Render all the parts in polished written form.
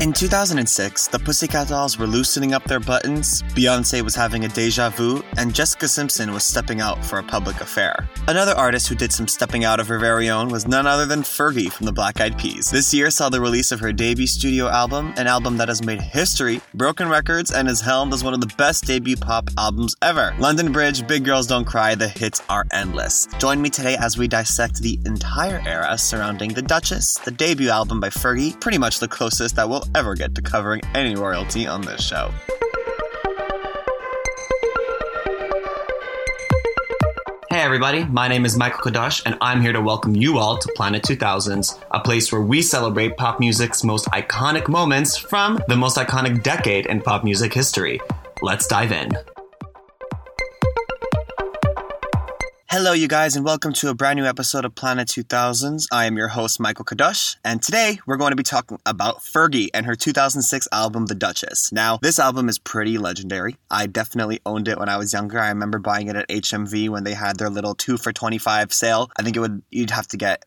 In 2006, the Pussycat Dolls were loosening up their buttons, Beyoncé was having a déjà vu, and Jessica Simpson was stepping out for a public affair. Another artist who did some stepping out of her very own was none other than Fergie from the Black Eyed Peas. This year saw the release of her debut studio album, an album that has made history, broken records, and is helmed as one of the best debut pop albums ever. London Bridge, Big Girls Don't Cry, the hits are endless. Join me today as we dissect the entire era surrounding The Duchess, the debut album by Fergie, pretty much the closest that we'll ever get to covering any royalty on this show. Hey everybody, my name is Michael Kodosh, and I'm here to welcome you all to Planet 2000s, a place where we celebrate pop music's most iconic moments from the most iconic decade in pop music history. Let's dive in. Hello, you guys, and welcome to a brand new episode of Planet 2000s. I am your host, Michael Kadosh, and today we're going to be talking about Fergie and her 2006 album, The Duchess. Now, this album is pretty legendary. I definitely owned it when I was younger. I remember buying it at HMV when they had their little 2 for $25 sale. I think you'd have to get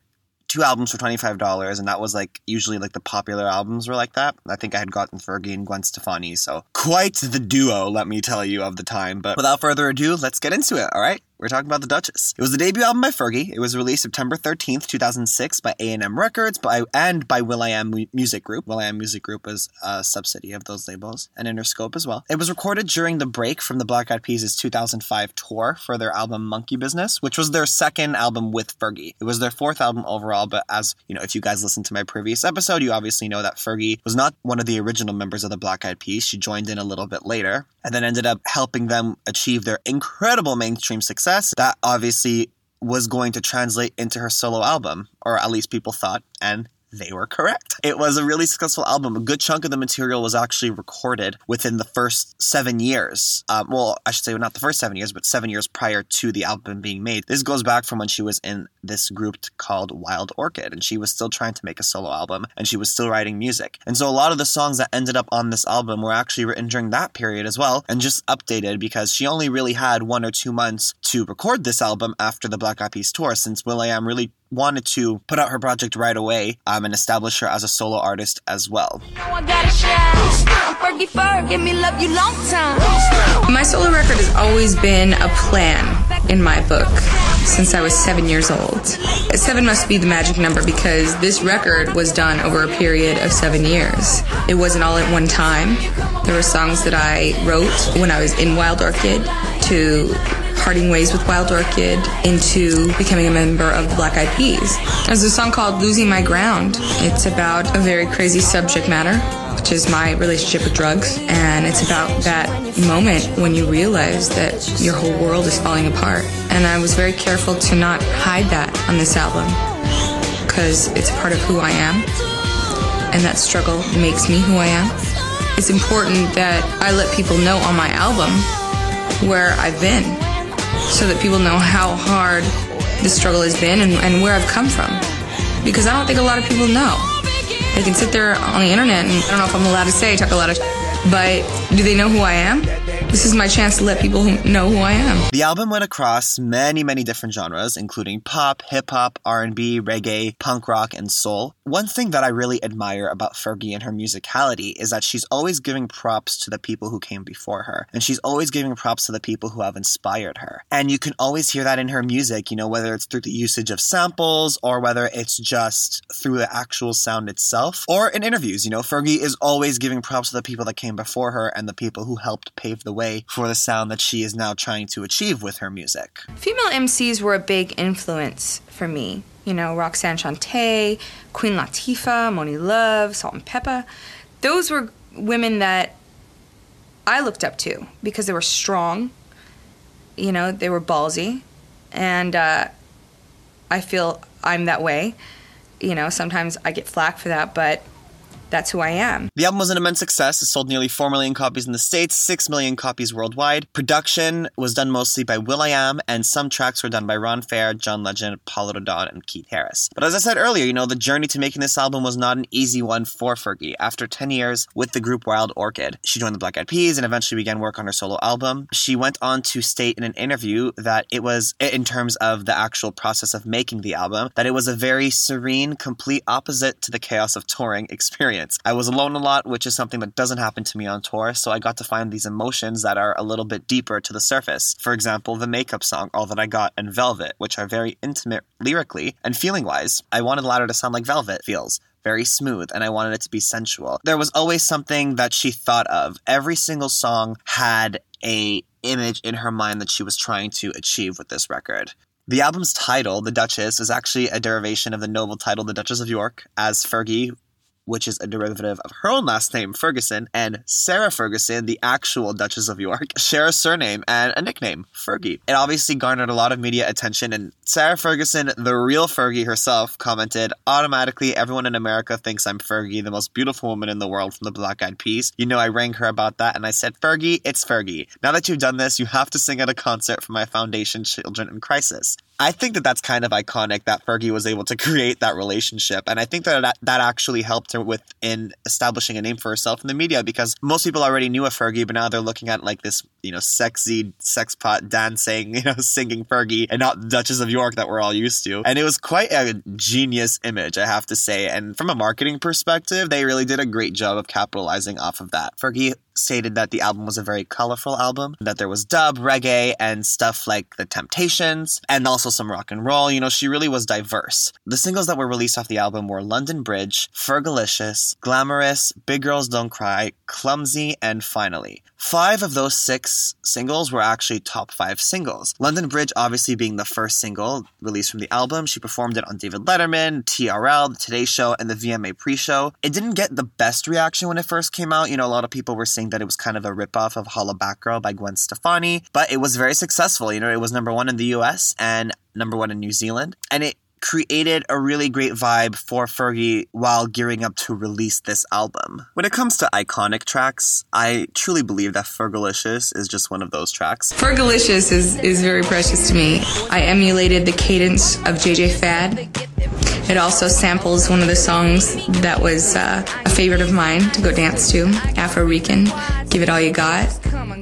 2 albums for $25, and that was usually the popular albums were like that. I think I had gotten Fergie and Gwen Stefani, so quite the duo, let me tell you, of the time. But without further ado, let's get into it, all right? We're talking about The Duchess. It was the debut album by Fergie. It was released September 13th, 2006 by A&M Records and by will.i.am Music Group. Will.i.am Music Group was a subsidiary of those labels, and Interscope as well. It was recorded during the break from the Black Eyed Peas' 2005 tour for their album Monkey Business, which was their second album with Fergie. It was their 4th album overall, but as you know, if you guys listened to my previous episode, you obviously know that Fergie was not one of the original members of the Black Eyed Peas. She joined in a little bit later and then ended up helping them achieve their incredible mainstream success. That obviously was going to translate into her solo album, or at least people thought, and they were correct. It was a really successful album. A good chunk of the material was actually recorded within the first 7 years. I should say not the first 7 years, but 7 years prior to the album being made. This goes back from when she was in this group called Wild Orchid, and she was still trying to make a solo album, and she was still writing music. And so a lot of the songs that ended up on this album were actually written during that period as well, and just updated because she only really had 1 or 2 months to record this album after the Black Eyed Peas tour, since will.i.am really wanted to put out her project right away and establish her as a solo artist as well. My solo record has always been a plan in my book since I was 7 years old. 7 must be the magic number because this record was done over a period of 7 years. It wasn't all at one time. There were songs that I wrote when I was in Wild Orchid to parting ways with Wild Orchid into becoming a member of the Black Eyed Peas. There's a song called Losing My Ground. It's about a very crazy subject matter, which is my relationship with drugs. And it's about that moment when you realize that your whole world is falling apart. And I was very careful to not hide that on this album because it's part of who I am. And that struggle makes me who I am. It's important that I let people know on my album where I've been, so that people know how hard the struggle has been and where I've come from. Because I don't think a lot of people know. They can sit there on the internet and I don't know if I'm allowed to say, talk a lot of but do they know who I am? This is my chance to let people know who I am. The album went across many, many different genres, including pop, hip-hop, R&B, reggae, punk rock, and soul. One thing that I really admire about Fergie and her musicality is that she's always giving props to the people who came before her, and she's always giving props to the people who have inspired her. And you can always hear that in her music, you know, whether it's through the usage of samples, or whether it's just through the actual sound itself, or in interviews. You know, Fergie is always giving props to the people that came before her and the people who helped pave the way for the sound that she is now trying to achieve with her music. Female MCs were a big influence for me. You know, Roxanne Shante, Queen Latifah, Moni Love, Salt and Peppa. Those were women that I looked up to because they were strong, you know, they were ballsy, and I feel I'm that way. You know, sometimes I get flack for that, but that's who I am. The album was an immense success. It sold nearly 4 million copies in the States, 6 million copies worldwide. Production was done mostly by will.i.am, and some tracks were done by Ron Fair, John Legend, Paulo Rodon, and Keith Harris. But as I said earlier, you know, the journey to making this album was not an easy one for Fergie. After 10 years with the group Wild Orchid, she joined the Black Eyed Peas and eventually began work on her solo album. She went on to state in an interview that it was, in terms of the actual process of making the album, that it was a very serene, complete opposite to the chaos of touring experience. experience. I was alone a lot, which is something that doesn't happen to me on tour, so I got to find these emotions that are a little bit deeper to the surface. For example, the Makeup song, All That I Got, and Velvet, which are very intimate lyrically and feeling-wise. I wanted Louder to sound like Velvet feels. Very smooth, and I wanted it to be sensual. There was always something that she thought of. Every single song had a image in her mind that she was trying to achieve with this record. The album's title, The Duchess, is actually a derivation of the novel title The Duchess of York, as Fergie, which is a derivative of her own last name, Ferguson, and Sarah Ferguson, the actual Duchess of York, share a surname and a nickname, Fergie. It obviously garnered a lot of media attention, and Sarah Ferguson, the real Fergie herself, commented, "Automatically, everyone in America thinks I'm Fergie, the most beautiful woman in the world from the Black Eyed Peas. You know, I rang her about that, and I said, Fergie, it's Fergie. Now that you've done this, you have to sing at a concert for my foundation, Children in Crisis." I think that that's kind of iconic that Fergie was able to create that relationship. And I think that actually helped her within establishing a name for herself in the media, because most people already knew of Fergie, but now they're looking at like this, sexy sexpot dancing, singing Fergie and not the Duchess of York that we're all used to. And it was quite a genius image, I have to say. And from a marketing perspective, they really did a great job of capitalizing off of that. Fergie stated that the album was a very colorful album, that there was dub, reggae, and stuff like The Temptations, and also some rock and roll. She really was diverse. The singles that were released off the album were London Bridge, Fergalicious, Glamorous, Big Girls Don't Cry, Clumsy, and Finally. 5 of those 6 singles were actually top 5 singles. London Bridge obviously being the first single released from the album. She performed it on David Letterman, TRL, The Today Show, and the VMA pre-show. It didn't get the best reaction when it first came out. A lot of people were saying that it was kind of a ripoff of Holla Back Girl by Gwen Stefani, but it was very successful. It was number 1 in the US and number 1 in New Zealand, and it created a really great vibe for Fergie while gearing up to release this album. When it comes to iconic tracks, I truly believe that Fergalicious is just one of those tracks. Fergalicious is very precious to me. I emulated the cadence of JJ Fad. It also samples one of the songs that was a favorite of mine to go dance to, Afro Rican, Give It All You Got.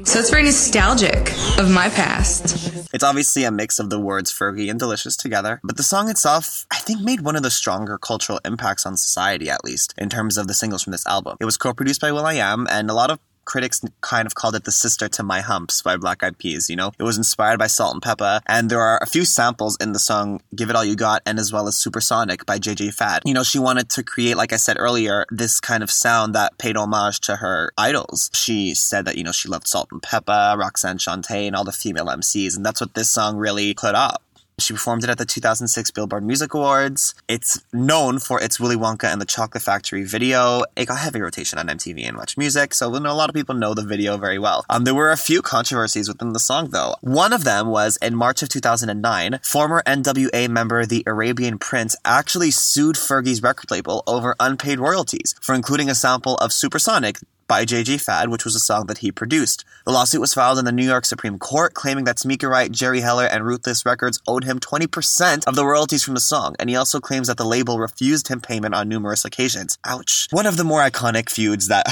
So it's very nostalgic of my past. It's obviously a mix of the words Fergie and Delicious together, but the song itself, I think, made one of the stronger cultural impacts on society, at least, in terms of the singles from this album. It was co-produced by will.i.am, and a lot of critics kind of called it the sister to My Humps by Black Eyed Peas. It was inspired by Salt and Peppa, and there are a few samples in the song Give It All You Got, and as well as Supersonic by JJ Fad. She wanted to create, like I said earlier, this kind of sound that paid homage to her idols. She said that, she loved Salt and Peppa, Roxanne Shante, and all the female MCs, and that's what this song really put up. She performed it at the 2006 Billboard Music Awards. It's known for its Willy Wonka and the Chocolate Factory video. It got heavy rotation on MTV and Much Music, so a lot of people know the video very well. There were a few controversies within the song, though. One of them was in March of 2009, former NWA member The Arabian Prince actually sued Fergie's record label over unpaid royalties for including a sample of Supersonic by JJ Fad, which was a song that he produced. The lawsuit was filed in the New York Supreme Court, claiming that Tamika Wright, Jerry Heller, and Ruthless Records owed him 20% of the royalties from the song, and he also claims that the label refused him payment on numerous occasions. Ouch. One of the more iconic feuds that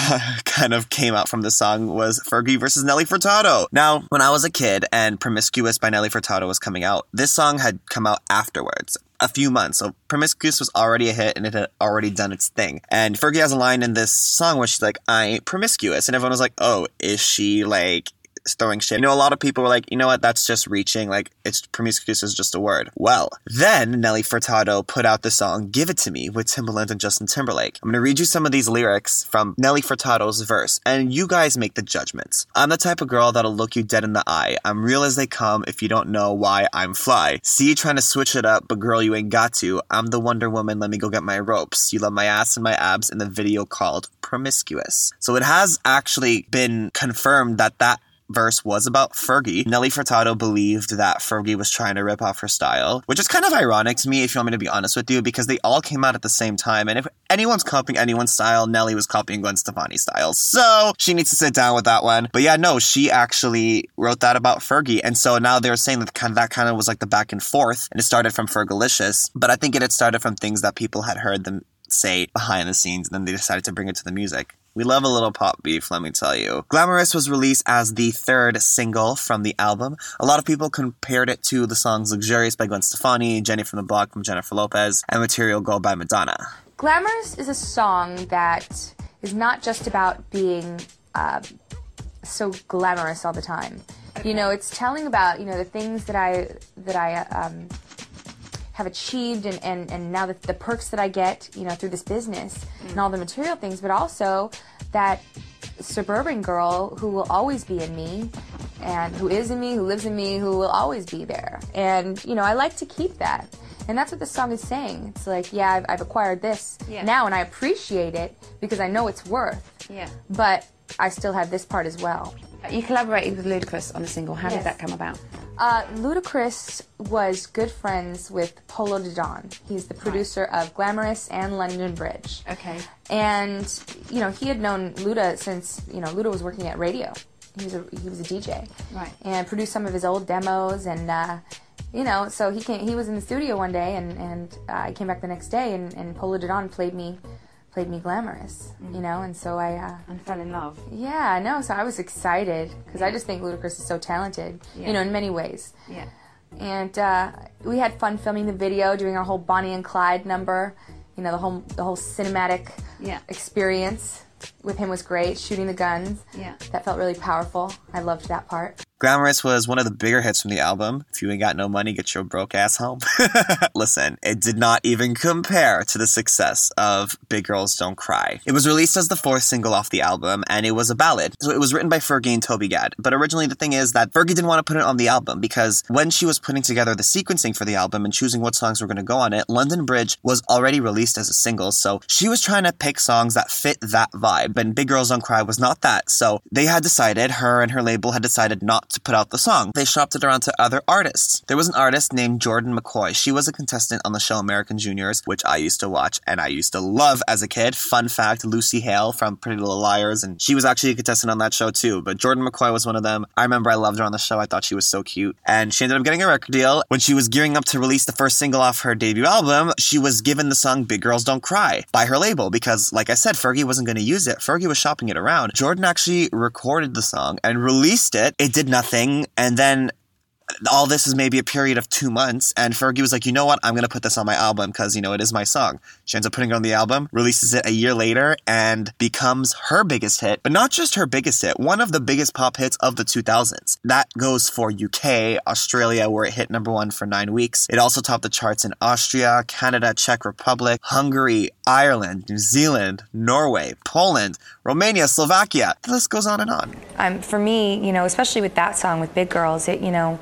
kind of came out from the song was Fergie versus Nelly Furtado. Now, when I was a kid and Promiscuous by Nelly Furtado was coming out, this song had come out afterwards. A few months. So Promiscuous was already a hit and it had already done its thing. And Fergie has a line in this song where she's like, "I ain't promiscuous." And everyone was like, oh, is she like throwing shit? A lot of people were like, you know what, that's just reaching. Like, it's promiscuous is just a word. Well, then Nelly Furtado put out the song Give It To Me with Timbaland and Justin Timberlake. I'm going to read you some of these lyrics from Nelly Furtado's verse, and you guys make the judgments. "I'm the type of girl that'll look you dead in the eye. I'm real as they come if you don't know why I'm fly. See you trying to switch it up, but girl, you ain't got to. I'm the Wonder Woman, let me go get my ropes. You love my ass and my abs in the video called Promiscuous." So it has actually been confirmed that verse was about Fergie. Nelly Furtado believed that Fergie was trying to rip off her style, which is kind of ironic to me, if you want me to be honest with you, because they all came out at the same time, and if anyone's copying anyone's style, Nelly was copying Gwen Stefani's style, so she needs to sit down with that one. But yeah, no, she actually wrote that about Fergie, and so now they're saying that kind of was like the back and forth, and it started from Fergalicious, but I think it had started from things that people had heard them say behind the scenes, and then they decided to bring it to the music. We love a little pop beef, let me tell you. Glamorous was released as the third single from the album. A lot of people compared it to the songs Luxurious by Gwen Stefani, Jenny from the Block from Jennifer Lopez, and Material Girl by Madonna. Glamorous is a song that is not just about being so glamorous all the time. You know, it's telling about, you know, the things that I have achieved and now the perks that I get, you know, through this business and all the material things, but also that suburban girl who will always be in me and who is in me, who lives in me, who will always be there. And, you know, I like to keep that. And that's what the song is saying. It's like, yeah, I've acquired this now, and I appreciate it because I know it's worth. Yeah. But I still have this part as well. You collaborated with Ludacris on a single. How did that come about? Ludacris was good friends with Polo Didon. He's the producer of Glamorous and London Bridge. Okay. And, you know, he had known Luda since, you know, Luda was working at radio. He was a DJ. Right. And produced some of his old demos and... you know, so he was in the studio one day, and I came back the next day, and Polo Didon played me Glamorous, you know, and so I... and fell in love. Yeah, I know, so I was excited, because I just think Ludacris is so talented, you know, in many ways. Yeah. And we had fun filming the video, doing our whole Bonnie and Clyde number, you know, the whole cinematic experience with him was great, shooting the guns. Yeah. That felt really powerful. I loved that part. Glamorous was one of the bigger hits from the album. If you ain't got no money, get your broke ass home. Listen, it did not even compare to the success of Big Girls Don't Cry. It was released as the fourth single off the album, and it was a ballad. So it was written by Fergie and Toby Gad. But originally the thing is that Fergie didn't want to put it on the album because when she was putting together the sequencing for the album and choosing what songs were going to go on it, London Bridge was already released as a single, so she was trying to pick songs that fit that vibe, and Big Girls Don't Cry was not that. So they had decided, her and her label had decided not to put out the song. They shopped it around to other artists. There was an artist named Jordan McCoy. She was a contestant on the show American Juniors, which I used to watch and I used to love as a kid. Fun fact, Lucy Hale from Pretty Little Liars, and she was actually a contestant on that show too, but Jordan McCoy was one of them. I remember I loved her on the show. I thought she was so cute, and she ended up getting a record deal. When she was gearing up to release the first single off her debut album, she was given the song Big Girls Don't Cry by her label because, like I said, Fergie wasn't going to use it. Fergie was shopping it around. Jordan actually recorded the song and released it. It did nothing, and then all this is maybe a period of 2 months, and Fergie was like, you know what, I'm gonna put this on my album because, you know, it is my song. She ends up putting it on the album, releases it a year later, and becomes her biggest hit. But not just her biggest hit, one of the biggest pop hits of the 2000s. That goes for UK, Australia, where it hit #1 for 9 weeks. It also topped the charts in Austria, Canada, Czech Republic, Hungary, Ireland, New Zealand, Norway, Poland, Romania, Slovakia. The list goes on and on. For me, you know, especially with that song with Big Girls, it, you know,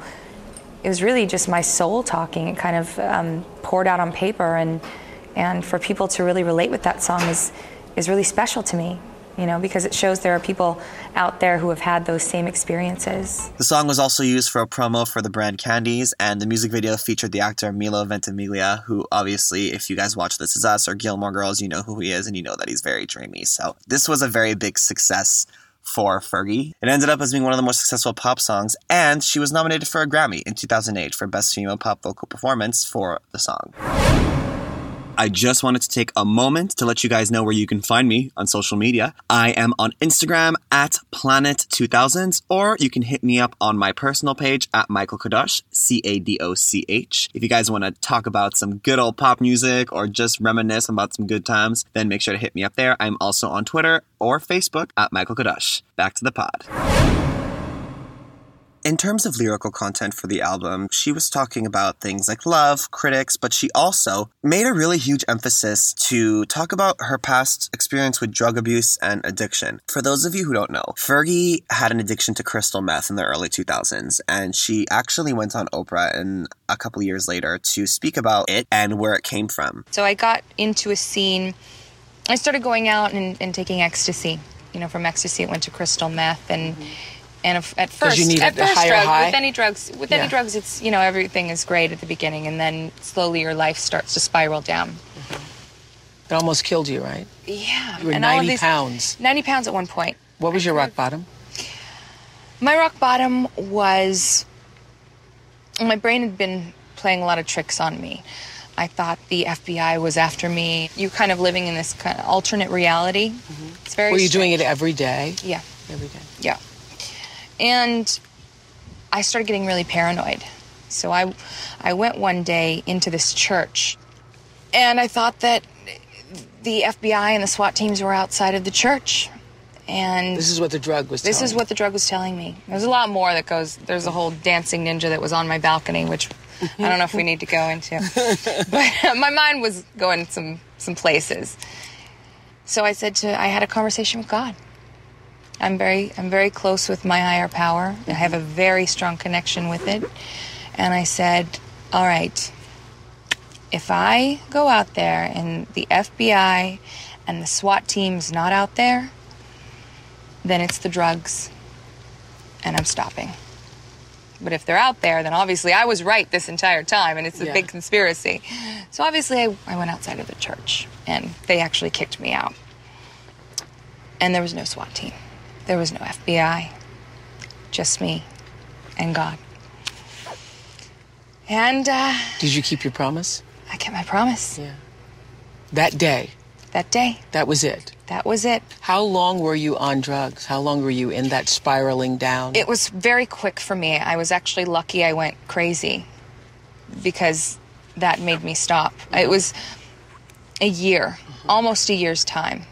it was really just my soul talking. It kind of poured out on paper, and for people to really relate with that song is really special to me, you know, because it shows there are people out there who have had those same experiences. The song was also used for a promo for the brand Candies, and the music video featured the actor Milo Ventimiglia, who obviously, if you guys watch This Is Us or Gilmore Girls, you know who he is, and you know that he's very dreamy. So this was a very big success for Fergie. It ended up as being one of the most successful pop songs, and she was nominated for a Grammy in 2008 for Best Female Pop Vocal Performance for the song. I just wanted to take a moment to let you guys know where you can find me on social media. I am on Instagram at Planet2000s, or you can hit me up on my personal page at Michael Kadosh, C-A-D-O-C-H. If you guys want to talk about some good old pop music or just reminisce about some good times, then make sure to hit me up there. I'm also on Twitter or Facebook at Michael Kadosh. Back to the pod. In terms of lyrical content for the album, she was talking about things like love, critics, but she also made a really huge emphasis to talk about her past experience with drug abuse and addiction. For those of you who don't know, Fergie had an addiction to crystal meth in the early 2000s, and she actually went on Oprah and a couple years later to speak about it and where it came from. So I got into a scene, I started going out and taking ecstasy. You know, from ecstasy it went to crystal meth, and... And at first, you need at first higher drug, high. With any drugs, it's, you know, everything is great at the beginning, and then slowly your life starts to spiral down. It almost killed you, right? Yeah. You were 90 pounds. 90 pounds at one point. What was your rock bottom? My rock bottom was... My brain had been playing a lot of tricks on me. I thought the FBI was after me. You're kind of living in this kind of alternate reality. Mm-hmm. It's very strange. Were you doing it every day? Yeah. Every day? Yeah. And I started getting really paranoid. So I went one day into this church, and I thought that the FBI and the SWAT teams were outside of the church. And this is what the drug was telling me. This is what the drug was telling me. There's a lot more that goes. There's a whole dancing ninja that was on my balcony, which I don't know if we need to go into. But my mind was going some places. So I said I had a conversation with God. I'm very close with my higher power. I have a very strong connection with it. And I said, all right, if I go out there and the FBI and the SWAT team's not out there, then it's the drugs, and I'm stopping. But if they're out there, then obviously I was right this entire time, and it's a big conspiracy. So obviously I went outside of the church, and they actually kicked me out. And there was no SWAT team. There was no FBI. Just me and God. And, did you keep your promise? I kept my promise. Yeah. That day? That day. That was it? That was it. How long were you on drugs? How long were you in that spiraling down? It was very quick for me. I was actually lucky I went crazy because that made me stop. It was a year, almost a year's time.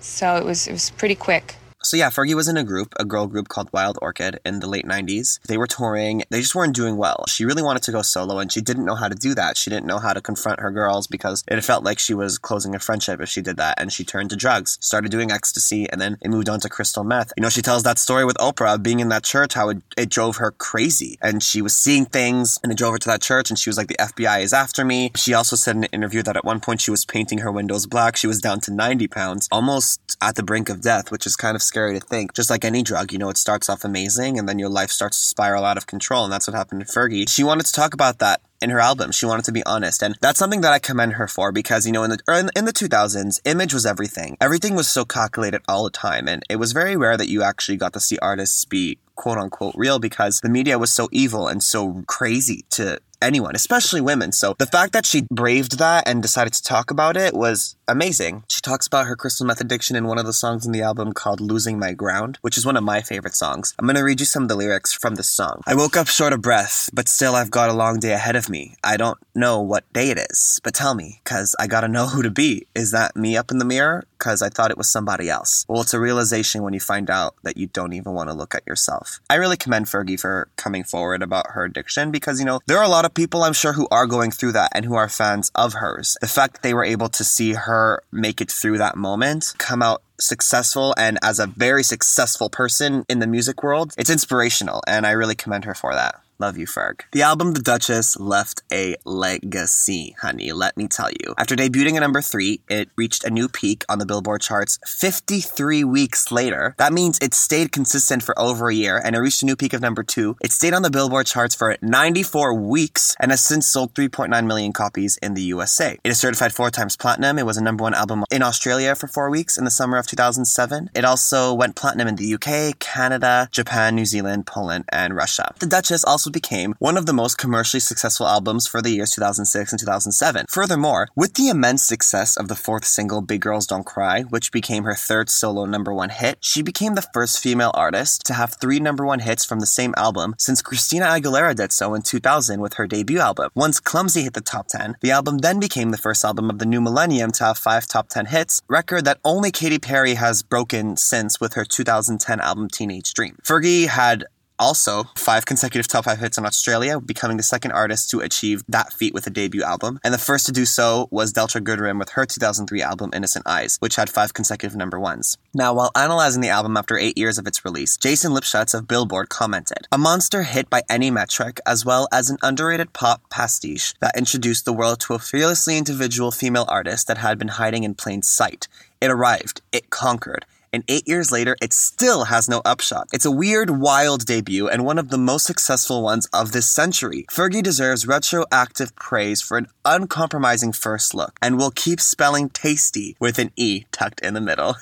So it was pretty quick. So yeah, Fergie was in a girl group called Wild Orchid in the late 90s. They were touring. They just weren't doing well. She really wanted to go solo, and she didn't know how to do that. She didn't know how to confront her girls because it felt like she was closing a friendship if she did that. And she turned to drugs, started doing ecstasy, and then it moved on to crystal meth. You know, she tells that story with Oprah being in that church, how it drove her crazy. And she was seeing things, and it drove her to that church, and she was like, the FBI is after me. She also said in an interview that at one point she was painting her windows black. She was down to 90 pounds, almost at the brink of death, which is kind of scary to think. Just like any drug, you know, it starts off amazing and then your life starts to spiral out of control. And that's what happened to Fergie. She wanted to talk about that in her album. She wanted to be honest. And that's something that I commend her for because, you know, in the 2000s, image was everything. Everything was so calculated all the time. And it was very rare that you actually got to see artists be quote unquote real because the media was so evil and so crazy to anyone, especially women. So the fact that she braved that and decided to talk about it was amazing. She talks about her crystal meth addiction in one of the songs in the album called Losing My Ground, which is one of my favorite songs. I'm going to read you some of the lyrics from this song. I woke up short of breath, but still I've got a long day ahead of me. I don't know what day it is, but tell me, because I got to know who to be. Is that me up in the mirror? Because I thought it was somebody else. Well, it's a realization when you find out that you don't even want to look at yourself. I really commend Fergie for coming forward about her addiction because, you know, there are a lot of people, I'm sure, who are going through that and who are fans of hers. The fact that they were able to see her make it through that moment, come out successful and as a very successful person in the music world, it's inspirational, and I really commend her for that. Love you, Ferg. The album The Duchess left a legacy, honey, let me tell you. After debuting at number 3, it reached a new peak on the Billboard charts 53 weeks later. That means it stayed consistent for over a year, and it reached a new peak of number 2. It stayed on the Billboard charts for 94 weeks and has since sold 3.9 million copies in the USA. It is certified 4 times platinum. It was a number 1 album in Australia for 4 weeks in the summer of 2007. It also went platinum in the UK, Canada, Japan, New Zealand, Poland, and Russia. The Duchess also became one of the most commercially successful albums for the years 2006 and 2007. Furthermore, with the immense success of the 4th single, Big Girls Don't Cry, which became her 3rd solo number 1 hit, she became the first female artist to have 3 number 1 hits from the same album since Christina Aguilera did so in 2000 with her debut album. Once Clumsy hit the top 10, the album then became the first album of the new millennium to have 5 top 10 hits, record that only Katy Perry has broken since with her 2010 album Teenage Dream. Fergie had also 5 consecutive top 5 hits in Australia, becoming the second artist to achieve that feat with a debut album. And the first to do so was Delta Goodrem with her 2003 album Innocent Eyes, which had 5 consecutive number 1s. Now, while analyzing the album after 8 years of its release, Jason Lipschutz of Billboard commented, "A monster hit by any metric, as well as an underrated pop pastiche that introduced the world to a fearlessly individual female artist that had been hiding in plain sight. It arrived. It conquered. And 8 years later, it still has no upshot. It's a weird, wild debut and one of the most successful ones of this century. Fergie deserves retroactive praise for an uncompromising first look and will keep spelling tasty with an E tucked in the middle."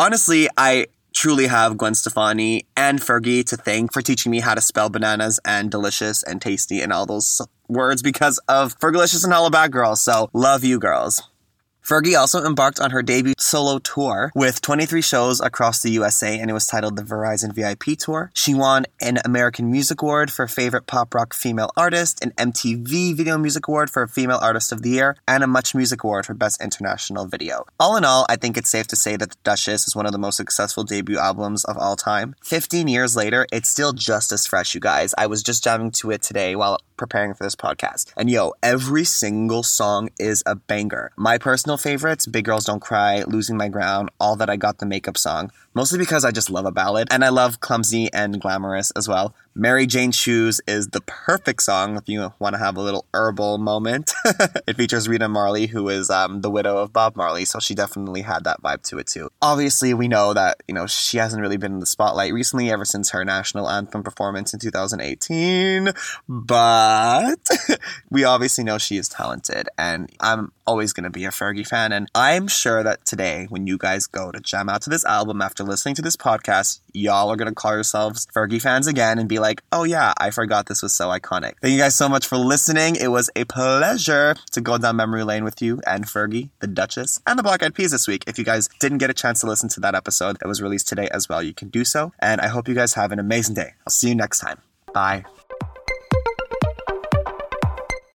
Honestly, I truly have Gwen Stefani and Fergie to thank for teaching me how to spell bananas and delicious and tasty and all those words because of Fergalicious and Hollaback Girl. So love you girls. Fergie also embarked on her debut solo tour with 23 shows across the USA, and it was titled the Verizon VIP Tour. She won an American Music Award for Favorite Pop Rock Female Artist, an MTV Video Music Award for Female Artist of the Year, and a Much Music Award for Best International Video. All in all, I think it's safe to say that The Duchess is one of the most successful debut albums of all time. 15 years later, it's still just as fresh, you guys. I was just jamming to it today while preparing for this podcast. And yo, every single song is a banger. My personal favorites, Big Girls Don't Cry, Losing My Ground, All That I Got, the Makeup Song, mostly because I just love a ballad, and I love Clumsy and Glamorous as well. Mary Jane Shoes is the perfect song if you want to have a little herbal moment. It features Rita Marley, who is the widow of Bob Marley, so she definitely had that vibe to it too. Obviously, we know that, you know, she hasn't really been in the spotlight recently ever since her national anthem performance in 2018, but we obviously know she is talented, and I'm always going to be a Fergie fan, and I'm sure that today, when you guys go to jam out to this album after listening to this podcast, y'all are going to call yourselves Fergie fans again and be like, oh yeah, I forgot this was so iconic. Thank you guys so much for listening. It was a pleasure to go down memory lane with you and Fergie, the Duchess, and the Black Eyed Peas this week. If you guys didn't get a chance to listen to that episode that was released today as well, you can do so. And I hope you guys have an amazing day. I'll see you next time. Bye.